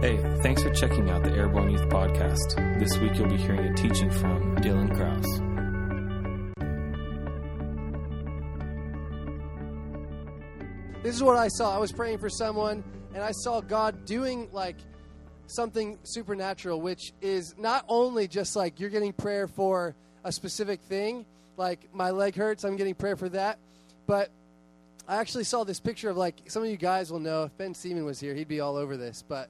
Hey, thanks for checking out the Airborne Youth Podcast. This week you'll be hearing a teaching from Dylan Krause. This is what I saw. I was praying for someone, and I saw God doing, something supernatural, which is not only just, you're getting prayer for a specific thing. My leg hurts, I'm getting prayer for that. But I actually saw this picture of, some of you guys will know. If Ben Seaman was here, he'd be all over this. But,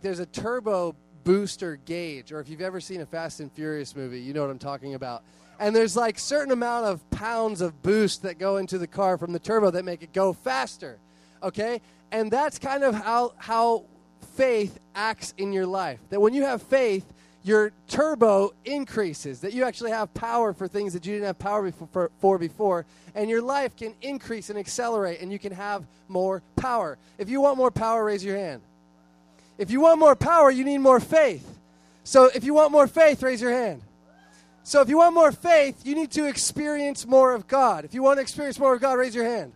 there's a turbo booster gauge, or if you've ever seen a Fast and Furious movie, you know what I'm talking about. And there's certain amount of pounds of boost that go into the car from the turbo that make it go faster, okay? And that's kind of how faith acts in your life, that when you have faith, your turbo increases, that you actually have power for things that you didn't have power for before, and your life can increase and accelerate, and you can have more power. If you want more power, raise your hand. If you want more power, you need more faith. So if you want more faith, raise your hand. So if you want more faith, you need to experience more of God. If you want to experience more of God, raise your hand.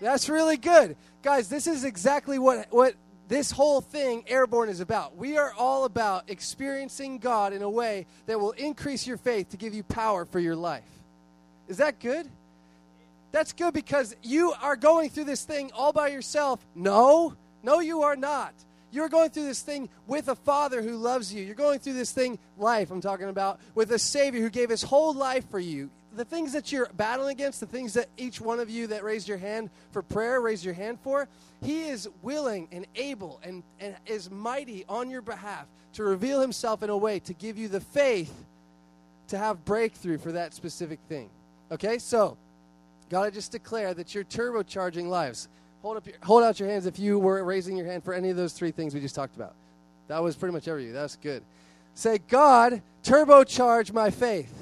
That's really good. Guys, this is exactly what this whole thing, Airborne, is about. We are all about experiencing God in a way that will increase your faith to give you power for your life. Is that good? That's good because you are going through this thing all by yourself. No, you are not. You're going through this thing with a Father who loves you. You're going through this thing, life I'm talking about, with a Savior who gave his whole life for you. The things that you're battling against, the things that each one of you that raised your hand for prayer, raised your hand for, he is willing and able and is mighty on your behalf to reveal himself in a way to give you the faith to have breakthrough for that specific thing. Okay, so God, I just declare that you're turbocharging lives. Hold out your hands if you were raising your hand for any of those three things we just talked about. That was pretty much every you. That's good. Say, God, turbocharge my faith.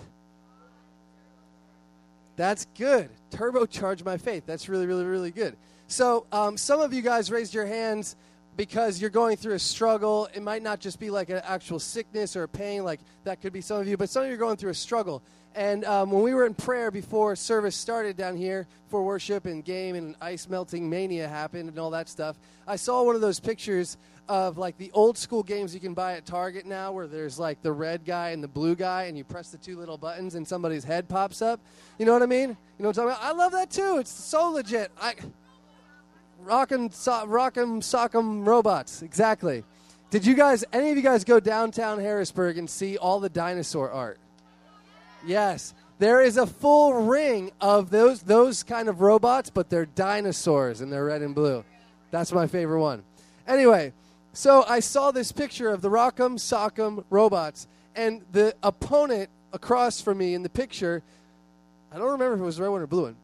That's good. Turbocharge my faith. That's really, really, really good. So some of you guys raised your hands because you're going through a struggle. It might not just be an actual sickness or a pain. That could be some of you. But some of you are going through a struggle. And when we were in prayer before service started down here for worship and game and ice melting mania happened and all that stuff, I saw one of those pictures of the old school games you can buy at Target now where there's the red guy and the blue guy and you press the two little buttons and somebody's head pops up. You know what I mean? You know what I'm talking about? I love that too. It's so legit. Rock'em Sock'em Robots. Exactly. Did you guys, any of you guys go downtown Harrisburg and see all the dinosaur art? Yes, there is a full ring of those kind of robots, but they're dinosaurs, and they're red and blue. That's my favorite one. Anyway, so I saw this picture of the Rock'em Sock'em Robots, and the opponent across from me in the picture, I don't remember if it was the red one or blue one,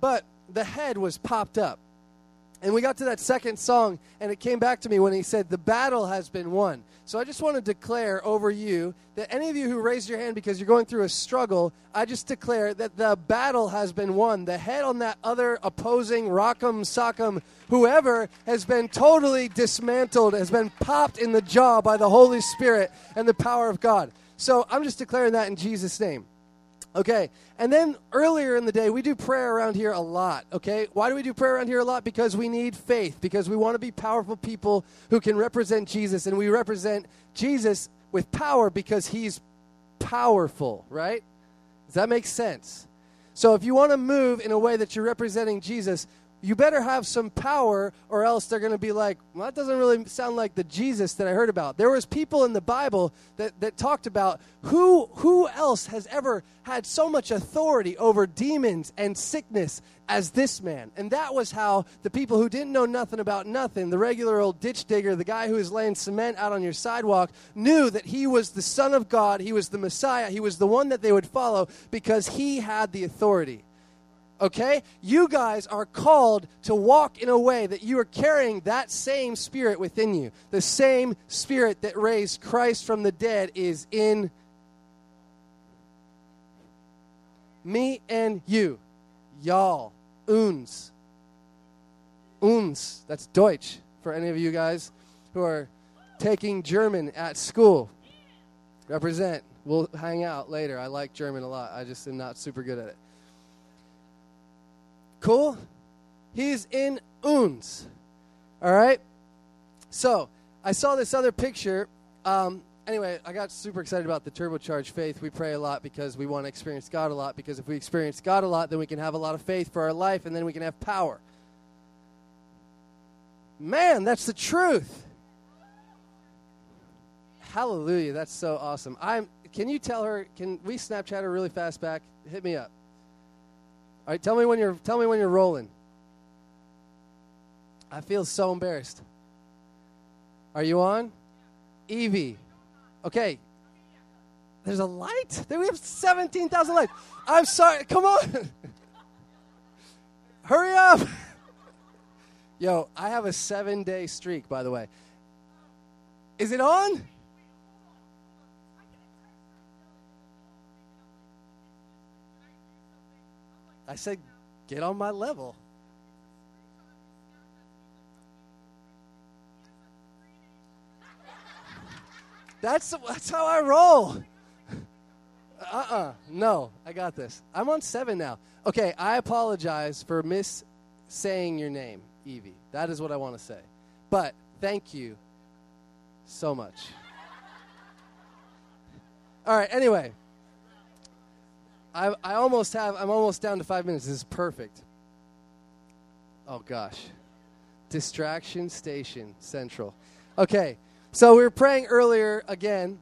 but the head was popped up. And we got to that second song, and it came back to me when he said, the battle has been won. So I just want to declare over you that any of you who raised your hand because you're going through a struggle, I just declare that the battle has been won. The head on that other opposing Rock'em Sock'em whoever has been totally dismantled, has been popped in the jaw by the Holy Spirit and the power of God. So I'm just declaring that in Jesus' name. Okay, and then earlier in the day, we do prayer around here a lot, okay? Why do we do prayer around here a lot? Because we need faith, because we want to be powerful people who can represent Jesus, and we represent Jesus with power because he's powerful, right? Does that make sense? So if you want to move in a way that you're representing Jesus, you better have some power or else they're going to be like, well, that doesn't really sound like the Jesus that I heard about. There was people in the Bible that talked about who else has ever had so much authority over demons and sickness as this man. And that was how the people who didn't know nothing about nothing, the regular old ditch digger, the guy who is laying cement out on your sidewalk, knew that he was the Son of God, he was the Messiah, he was the one that they would follow because he had the authority. Okay? You guys are called to walk in a way that you are carrying that same spirit within you. The same spirit that raised Christ from the dead is in me and you. Y'all. Uns. Uns. That's Deutsch for any of you guys who are taking German at school. Represent. We'll hang out later. I like German a lot. I just am not super good at it. Cool? He's in uns. All right? So, I saw this other picture. Anyway, I got super excited about the turbocharged faith. We pray a lot because we want to experience God a lot, because if we experience God a lot, then we can have a lot of faith for our life, and then we can have power. Man, that's the truth. Hallelujah. That's so awesome. Can you tell her, can we Snapchat her really fast back? Hit me up. All right, tell me when you're rolling. I feel so embarrassed. Are you on? Evie. Okay. There's a light? There we have 17,000 lights. I'm sorry. Come on. Hurry up. Yo, I have a 7-day streak, by the way. Is it on? I said, get on my level. That's how I roll. No, I got this. I'm on 7 now. Okay, I apologize for saying your name, Evie. That is what I want to say. But thank you so much. All right, anyway. I'm almost down to 5 minutes. This is perfect. Oh, gosh. Distraction Station Central. Okay, so we were praying earlier again.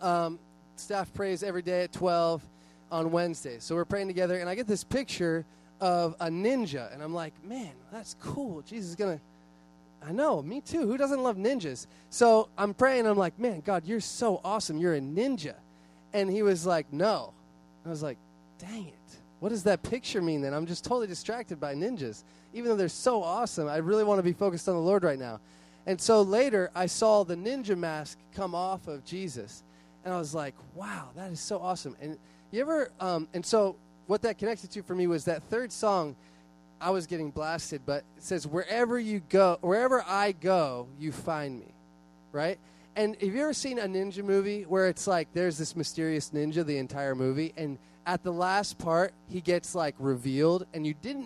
Staff prays every day at 12 on Wednesdays. So we're praying together, and I get this picture of a ninja, and I'm like, man, that's cool. Jesus is going to... I know, me too. Who doesn't love ninjas? So I'm praying, and I'm like, man, God, you're so awesome. You're a ninja. And he was like, no. I was like, dang it. What does that picture mean then? I'm just totally distracted by ninjas. Even though they're so awesome, I really want to be focused on the Lord right now. And so later, I saw the ninja mask come off of Jesus. And I was like, wow, that is so awesome. And you ever, and so what that connected to for me was that third song, I was getting blasted, but it says, wherever I go, you find me, right? And have you ever seen a ninja movie where it's like there's this mysterious ninja the entire movie, and at the last part, he gets, like, revealed, and you did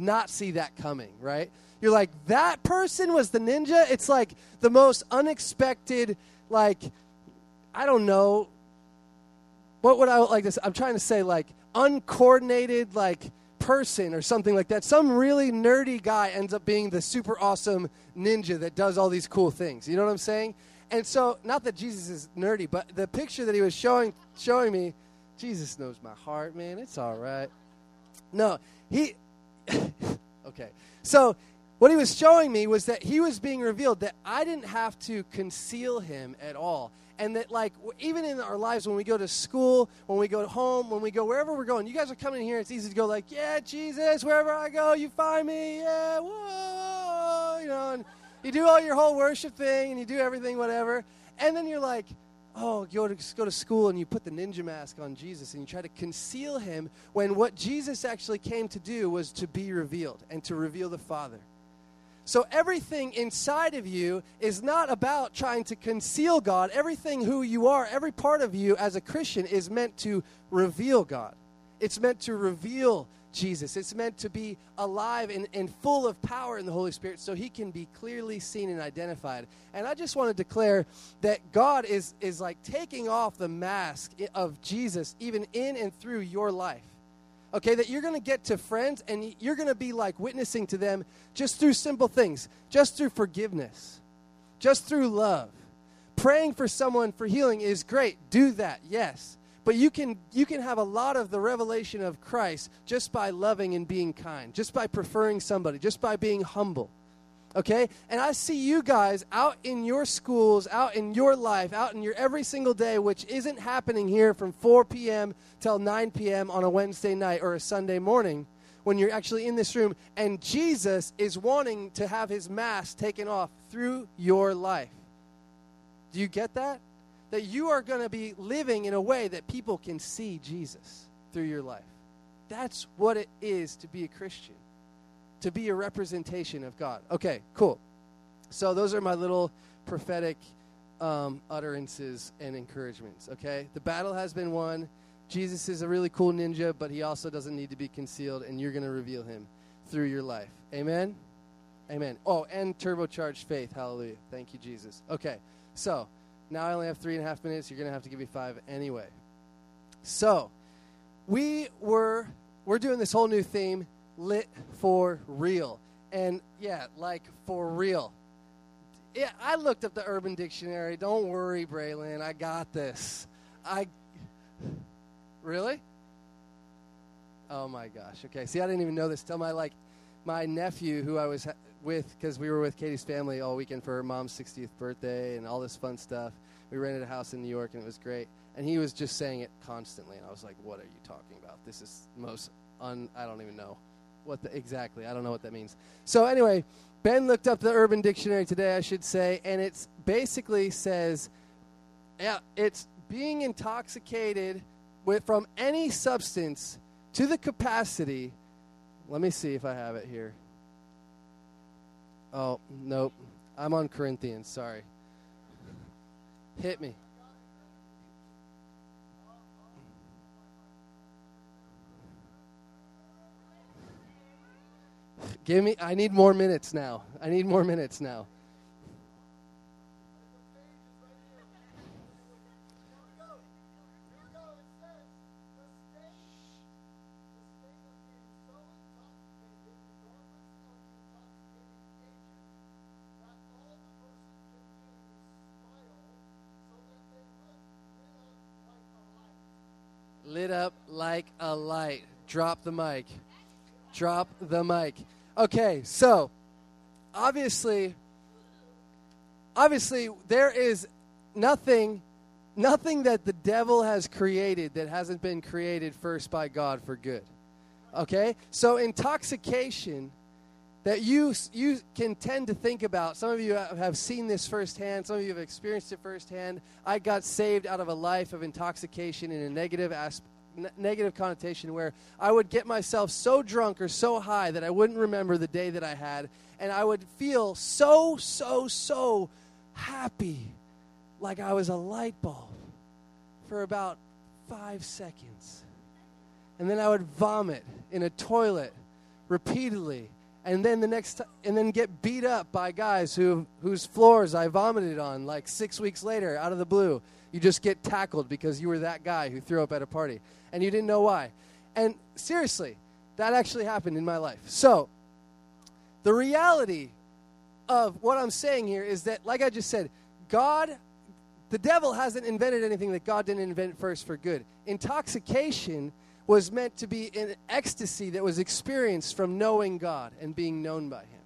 not see that coming, right? You're like, that person was the ninja? It's like the most unexpected, like, I don't know. What would I like this? I'm trying to say, like, uncoordinated, like, person or something like that. Some really nerdy guy ends up being the super awesome ninja that does all these cool things. You know what I'm saying? And so, not that Jesus is nerdy, but the picture that he was showing me, Jesus knows my heart, man. It's all right. No, okay. So, what he was showing me was that he was being revealed, that I didn't have to conceal him at all. And that, like, even in our lives, when we go to school, when we go home, when we go wherever we're going, you guys are coming in here, it's easy to go like, yeah, Jesus, wherever I go, you find me, yeah, whoa, you know, and you do all your whole worship thing, and you do everything, whatever. And then you're like, oh, you go to school, and you put the ninja mask on Jesus, and you try to conceal him, when what Jesus actually came to do was to be revealed and to reveal the Father. So everything inside of you is not about trying to conceal God. Everything who you are, every part of you as a Christian is meant to reveal God. It's meant to reveal Jesus. It's meant to be alive and full of power in the Holy Spirit so he can be clearly seen and identified. And I just want to declare that God is like taking off the mask of Jesus even in and through your life. Okay, that you're going to get to friends and you're going to be like witnessing to them just through simple things, just through forgiveness, just through love. Praying for someone for healing is great. Do that, yes. But you can have a lot of the revelation of Christ just by loving and being kind, just by preferring somebody, just by being humble. Okay? And I see you guys out in your schools, out in your life, out in your every single day, which isn't happening here from 4 p.m. till 9 p.m. on a Wednesday night or a Sunday morning when you're actually in this room. And Jesus is wanting to have his mask taken off through your life. Do you get that? That you are going to be living in a way that people can see Jesus through your life. That's what it is to be a Christian. To be a representation of God. Okay, cool. So those are my little prophetic utterances and encouragements, okay? The battle has been won. Jesus is a really cool ninja, but he also doesn't need to be concealed, and you're going to reveal him through your life. Amen? Amen. Oh, and turbocharged faith. Hallelujah. Thank you, Jesus. Okay, so now I only have 3.5 minutes. You're going to have to give me 5 anyway. So we're doing this whole new theme, Lit for Real. And, yeah, like for real. Yeah, I looked up the Urban Dictionary. Don't worry, Braylon. I got this. Really? Oh, my gosh. Okay, see, I didn't even know this till my nephew who I was with, because we were with Katie's family all weekend for her mom's 60th birthday and all this fun stuff. We rented a house in New York, and it was great. And he was just saying it constantly, and I was like, what are you talking about? This is I don't even know exactly. I don't know what that means. So anyway, Ben looked up the Urban Dictionary today, I should say, and it basically says, yeah, it's being intoxicated from any substance to the capacity. Let me see if I have it here. Oh, nope. I'm on Corinthians. Sorry. Hit me. I need more minutes now. Lit up like a light. Drop the mic. Okay, so obviously there is nothing that the devil has created that hasn't been created first by God for good. Okay? So intoxication that you can tend to think about. Some of you have seen this firsthand. Some of you have experienced it firsthand. I got saved out of a life of intoxication in a negative connotation where I would get myself so drunk or so high that I wouldn't remember the day that I had. And I would feel so, so, so happy, like I was a light bulb for about 5 seconds. And then I would vomit in a toilet repeatedly. And then and then get beat up by guys whose floors I vomited on like 6 weeks later out of the blue. You just get tackled because you were that guy who threw up at a party and you didn't know why. And seriously, that actually happened in my life. So the reality of what I'm saying here is that, like I just said, the devil hasn't invented anything that God didn't invent first for good. Intoxication was meant to be an ecstasy that was experienced from knowing God and being known by Him.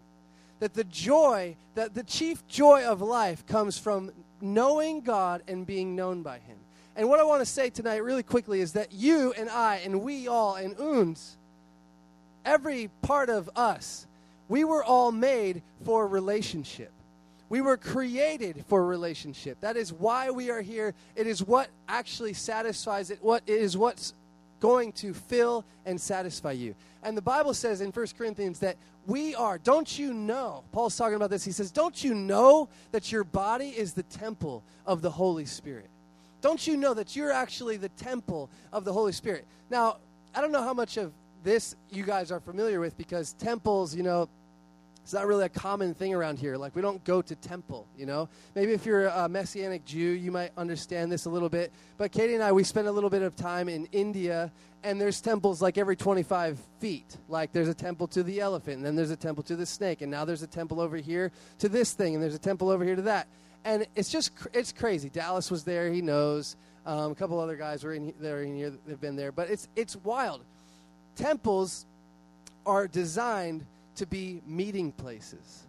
That the chief joy of life comes from knowing God and being known by Him. And what I want to say tonight really quickly is that you and I and we all and uns, every part of us, we were all made for relationship. We were created for relationship. That is why we are here. It is what actually satisfies it. It is what's going to fill and satisfy you. And the Bible says in 1 Corinthians that we are, don't you know, Paul's talking about this, he says, don't you know that your body is the temple of the Holy Spirit? Don't you know that you're actually the temple of the Holy Spirit? Now, I don't know how much of this you guys are familiar with because temples, you know, it's not really a common thing around here. Like, we don't go to temple, you know. Maybe if you're a Messianic Jew, you might understand this a little bit. But Katie and I, we spent a little bit of time in India, and there's temples like every 25 feet. Like, there's a temple to the elephant, and then there's a temple to the snake, and now there's a temple over here to this thing, and there's a temple over here to that. And it's crazy. Dallas was there. He knows. A couple other guys were in here that have been there. But it's wild. Temples are designed to be meeting places.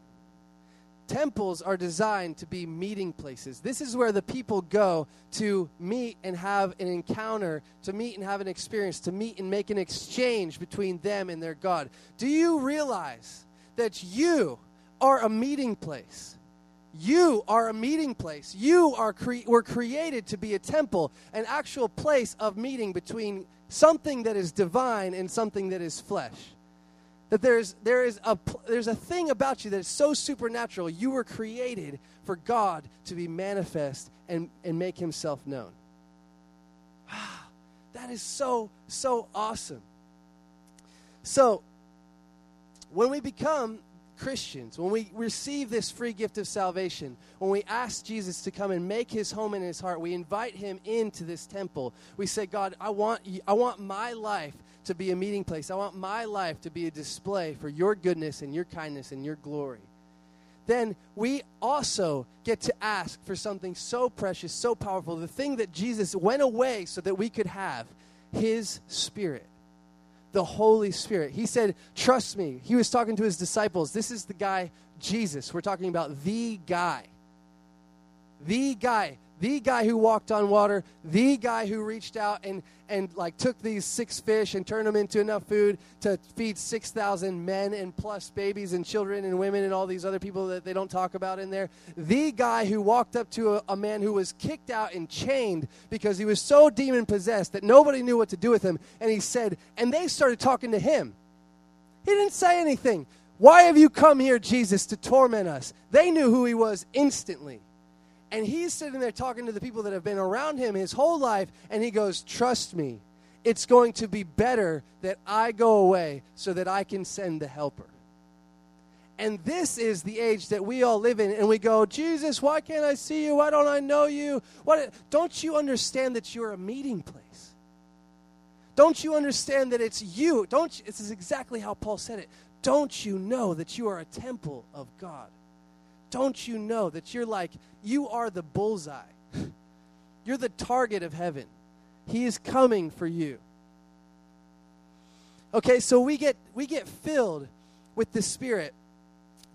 Temples are designed to be meeting places. This is where the people go to meet and have an encounter, to meet and have an experience, to meet and make an exchange between them and their God. Do you realize that you are a meeting place? You are a meeting place. You are were created to be a temple, an actual place of meeting between something that is divine and something that is flesh. That there's a thing about you that is so supernatural. You were created for God to be manifest and make Himself known. That is so, so awesome. So when we become Christians, when we receive this free gift of salvation, when we ask Jesus to come and make his home in his heart, we invite him into this temple. We say, God, I want my life to be a meeting place. I want my life to be a display for your goodness and your kindness and your glory. Then we also get to ask for something so precious, so powerful, the thing that Jesus went away so that we could have, his Spirit, the Holy Spirit. He said, trust me. He was talking to his disciples. This is the guy, Jesus. We're talking about the guy who walked on water, the guy who reached out and took these 6 fish and turned them into enough food to feed 6,000 men and plus babies and children and women and all these other people that they don't talk about in there. The guy who walked up to a man who was kicked out and chained because he was so demon-possessed that nobody knew what to do with him. And he said, and they started talking to him. He didn't say anything. Why have you come here, Jesus, to torment us? They knew who he was instantly. And he's sitting there talking to the people that have been around him his whole life. And he goes, trust me, it's going to be better that I go away so that I can send the helper. And this is the age that we all live in. And we go, Jesus, why can't I see you? Why don't I know you? Don't you understand that you're a meeting place? Don't you understand that it's you? This is exactly how Paul said it. Don't you know that you are a temple of God? Don't you know that you are the bullseye? You're the target of heaven. He is coming for you. Okay, so we get filled with the Spirit.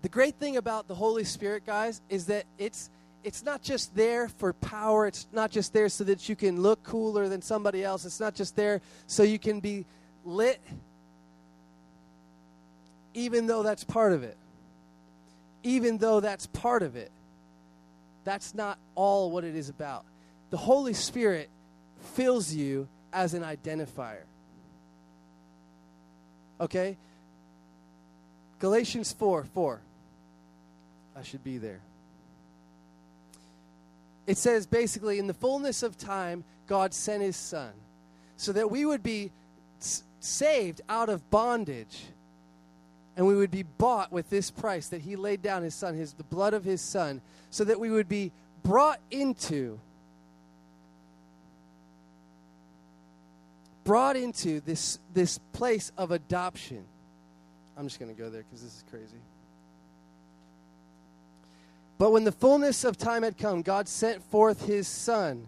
The great thing about the Holy Spirit, guys, is that it's not just there for power. It's not just there so that you can look cooler than somebody else. It's not just there so you can be lit, even though that's part of it. Even though that's part of it, that's not all what it is about. The Holy Spirit fills you as an identifier. Okay? Galatians 4:4. I should be there. It says basically, in the fullness of time, God sent his Son so that we would be saved out of bondage. And we would be bought with this price that he laid down his Son, the blood of his Son, so that we would be brought into this place of adoption. I'm just going to go there because this is crazy. But when the fullness of time had come, God sent forth his Son,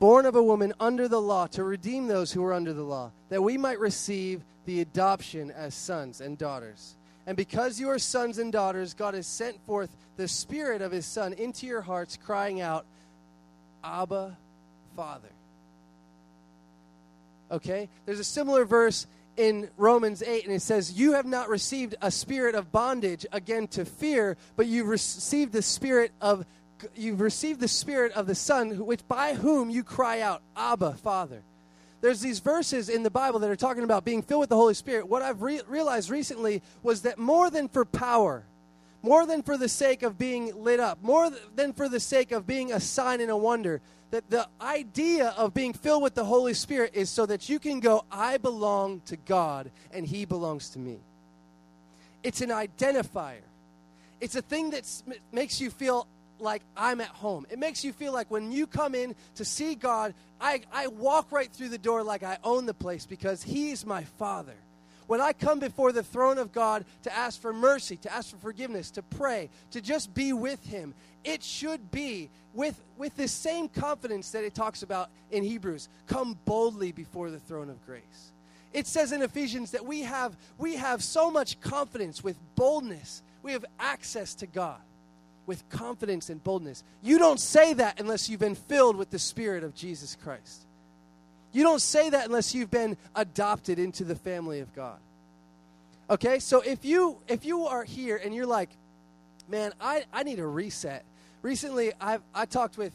born of a woman under the law, to redeem those who were under the law, that we might receive the adoption as sons and daughters. And because you are sons and daughters, God has sent forth the Spirit of his Son into your hearts, crying out, Abba, Father. Okay? There's a similar verse in Romans 8, and it says, you have not received a spirit of bondage, again, to fear, but you've received the Spirit of the Son, which by whom you cry out, Abba, Father. There's these verses in the Bible that are talking about being filled with the Holy Spirit. What I've realized recently was that more than for power, more than for the sake of being lit up, more than for the sake of being a sign and a wonder, that the idea of being filled with the Holy Spirit is so that you can go, I belong to God and he belongs to me. It's an identifier. It's a thing that makes you feel like I'm at home. It makes you feel like when you come in to see God, I walk right through the door like I own the place because he's my Father. When I come before the throne of God to ask for mercy, to ask for forgiveness, to pray, to just be with him, it should be with this same confidence that it talks about in Hebrews. Come boldly before the throne of grace. It says in Ephesians that we have so much confidence with boldness. We have access to God with confidence and boldness. You don't say that unless you've been filled with the Spirit of Jesus Christ. You don't say that unless you've been adopted into the family of God. Okay, so if you are here and you're like, man, I need a reset. Recently, I talked with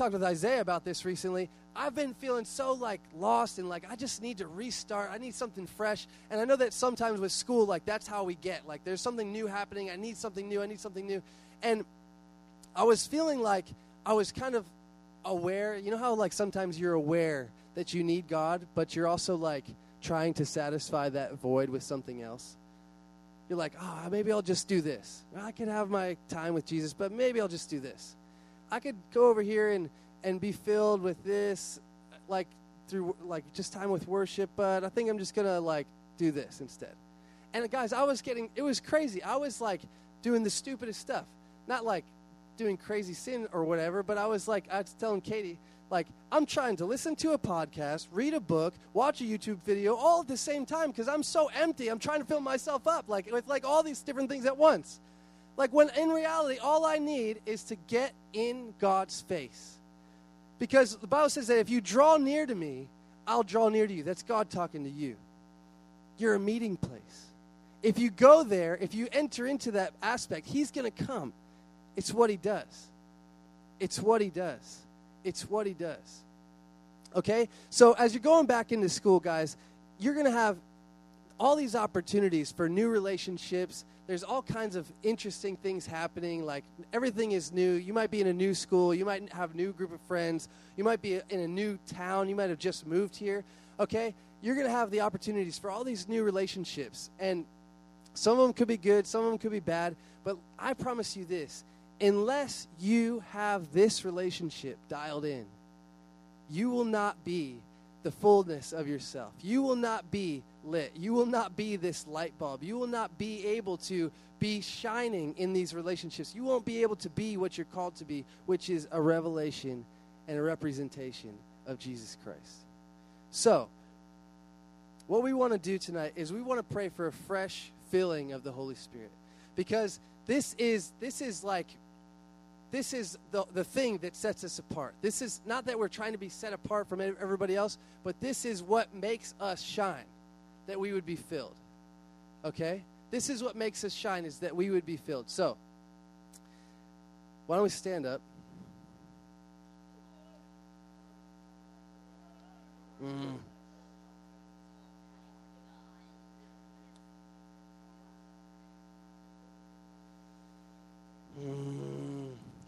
Isaiah about this recently. I've been feeling so lost and I just need to restart. I need something fresh. And I know that sometimes with school, that's how we get. There's something new happening. I need something new. I need something new. And I was feeling like I was kind of aware. You know how sometimes you're aware that you need God, but you're also trying to satisfy that void with something else. You're like, oh, maybe I'll just do this. I could have my time with Jesus, but maybe I'll just do this. I could go over here and be filled with this, like through like just time with worship, but I think I'm just gonna like do this instead. And guys, it was crazy. I was like doing the stupidest stuff, not like doing crazy sin or whatever, but I was telling Katie, like, I'm trying to listen to a podcast, read a book, watch a YouTube video all at the same time because I'm so empty. I'm trying to fill myself up like with like all these different things at once. Like when in reality, all I need is to get in God's face. Because the Bible says that if you draw near to me, I'll draw near to you. That's God talking to you. You're a meeting place. If you go there, if you enter into that aspect, he's going to come. It's what he does. It's what he does. It's what he does. Okay? So as you're going back into school, guys, you're going to have all these opportunities for new relationships. There's all kinds of interesting things happening. Like everything is new. You might be in a new school. You might have a new group of friends. You might be in a new town. You might have just moved here. Okay? You're going to have the opportunities for all these new relationships. And some of them could be good. Some of them could be bad. But I promise you this. Unless you have this relationship dialed in, you will not be the fullness of yourself. You will not be lit. You will not be this light bulb. You will not be able to be shining in these relationships. You won't be able to be what you're called to be, which is a revelation and a representation of Jesus Christ. So, what we want to do tonight is we want to pray for a fresh filling of the Holy Spirit. Because this is the thing that sets us apart. This is not that we're trying to be set apart from everybody else, but this is what makes us shine, that we would be filled. Okay? This is what makes us shine, is that we would be filled. So, why don't we stand up?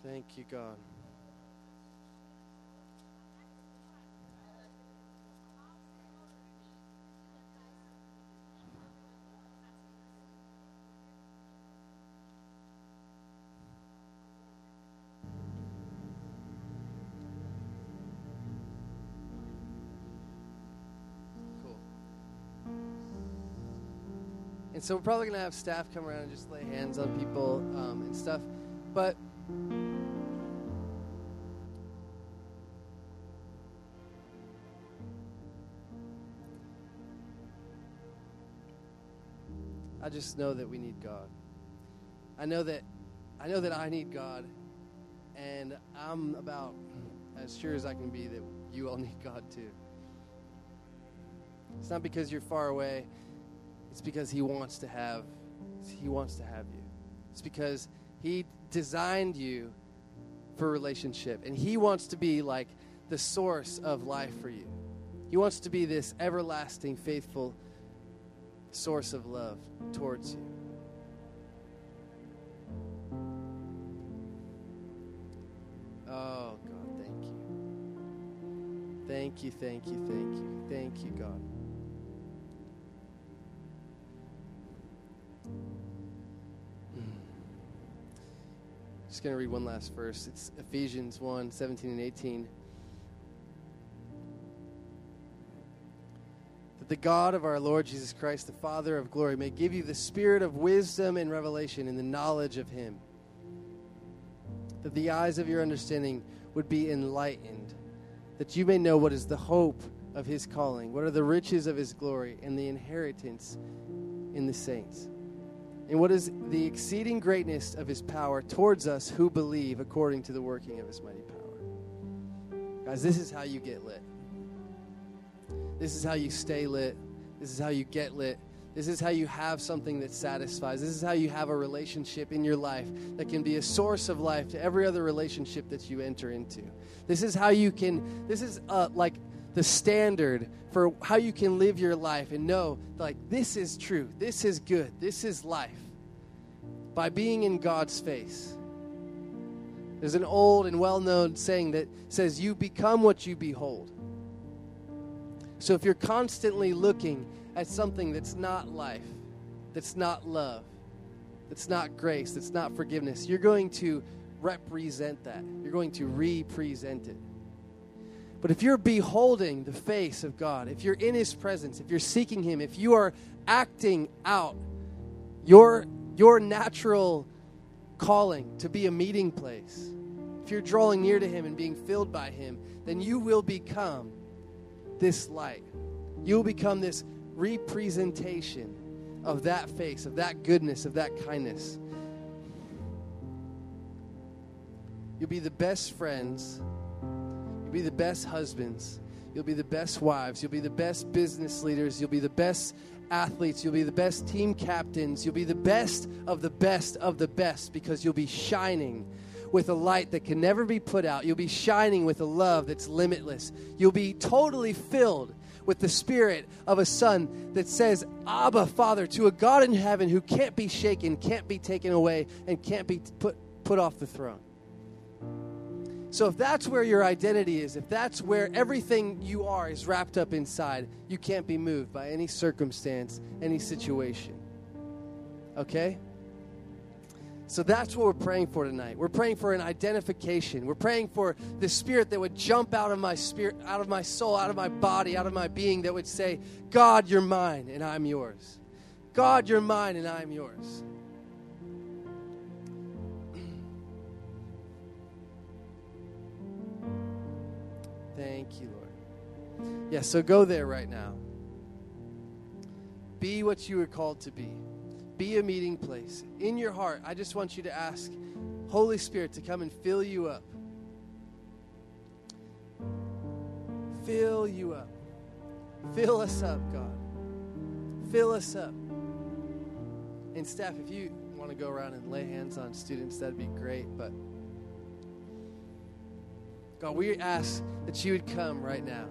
Thank you, God. Cool. And so we're probably going to have staff come around and just lay hands on people and stuff. But I just know that we need God. I know that I need God, and I'm about as sure as I can be that you all need God too. It's not because you're far away. It's because He wants to have you. It's because He designed you for relationship, and He wants to be like the source of life for you. He wants to be this everlasting, faithful source of love towards you. Oh, God, thank you. Thank you, thank you, thank you. Thank you, God. Just going to read one last verse. It's Ephesians 1:17-18. That the God of our Lord Jesus Christ, the Father of glory, may give you the spirit of wisdom and revelation in the knowledge of Him. That the eyes of your understanding would be enlightened. That you may know what is the hope of His calling, what are the riches of His glory, and the inheritance in the saints. And what is the exceeding greatness of His power towards us who believe, according to the working of His mighty power. Guys, this is how you get lit. This is how you stay lit. This is how you get lit. This is how you have something that satisfies. This is how you have a relationship in your life that can be a source of life to every other relationship that you enter into. This is how you can, this is like the standard for how you can live your life and know, like, this is true, this is good, this is life, by being in God's face. There's an old and well-known saying that says, you become what you behold. So if you're constantly looking at something that's not life, that's not love, that's not grace, that's not forgiveness, you're going to represent that. You're going to represent it. But if you're beholding the face of God, if you're in his presence, if you're seeking him, if you are acting out your natural calling to be a meeting place, if you're drawing near to him and being filled by him, then you will become this light. You'll become this representation of that face, of that goodness, of that kindness. You'll be the best friends. You'll be the best husbands. You'll be the best wives. You'll be the best business leaders. You'll be the best athletes. You'll be the best team captains. You'll be the best of the best of the best, because you'll be shining with a light that can never be put out. You'll be shining with a love that's limitless. You'll be totally filled with the spirit of a son that says, Abba, Father, to a God in heaven who can't be shaken, can't be taken away, and can't be put off the throne. So if that's where your identity is, if that's where everything you are is wrapped up inside, you can't be moved by any circumstance, any situation. Okay? So that's what we're praying for tonight. We're praying for an identification. We're praying for the spirit that would jump out of my spirit, out of my soul, out of my body, out of my being, that would say, God, you're mine and I'm yours. God, you're mine and I'm yours. Thank you, Lord. Yeah, so go there right now. Be what you were called to be. Be a meeting place. In your heart, I just want you to ask Holy Spirit to come and fill you up. Fill you up. Fill us up, God. Fill us up. And staff, if you want to go around and lay hands on students, that'd be great, but God, we ask that you would come right now.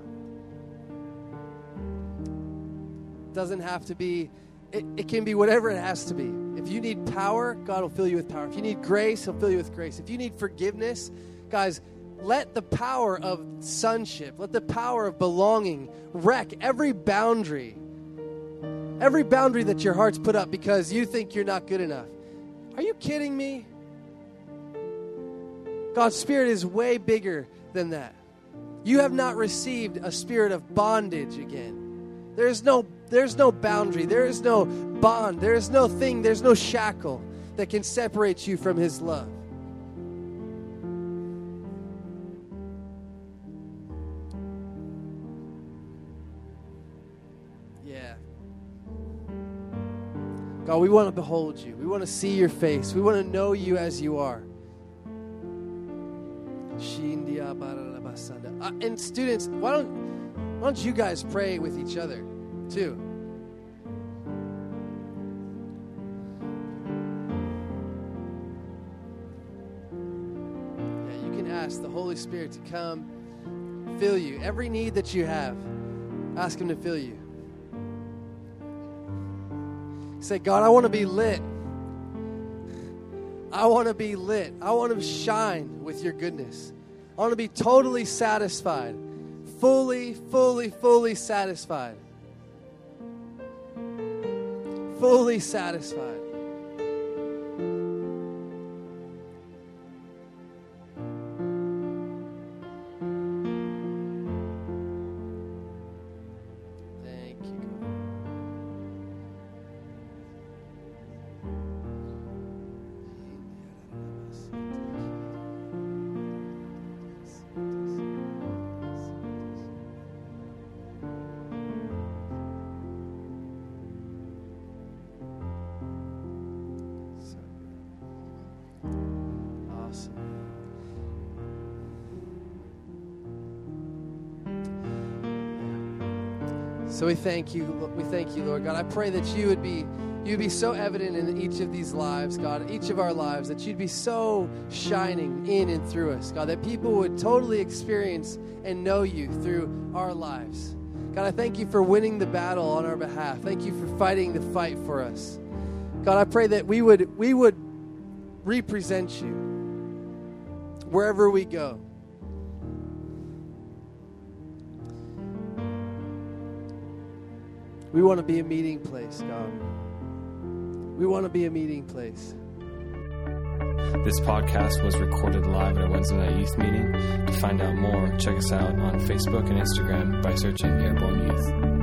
It doesn't have to be, it can be whatever it has to be. If you need power, God will fill you with power. If you need grace, he'll fill you with grace. If you need forgiveness, guys, let the power of sonship, let the power of belonging wreck every boundary that your heart's put up because you think you're not good enough. Are you kidding me? God's spirit is way bigger than that. You have not received a spirit of bondage again. There's no boundary. There is no bond. There is no thing. There's no shackle that can separate you from his love. Yeah. God, we want to behold you. We want to see your face. We want to know you as you are. And students, why don't you guys pray with each other too? Yeah, you can ask the Holy Spirit to come fill you. Every need that you have, ask him to fill you. Say, God, I want to be lit. I want to be lit. I want to shine with your goodness. I want to be totally satisfied. Fully satisfied. Fully satisfied. So we thank you, Lord God. I pray that you'd be so evident in each of these lives, God, each of our lives, that you'd be so shining in and through us, God, that people would totally experience and know you through our lives. God, I thank you for winning the battle on our behalf. Thank you for fighting the fight for us. God, I pray that we would represent you wherever we go. We want to be a meeting place, God. We want to be a meeting place. This podcast was recorded live at a Wednesday night youth meeting. To find out more, check us out on Facebook and Instagram by searching Airborne Youth.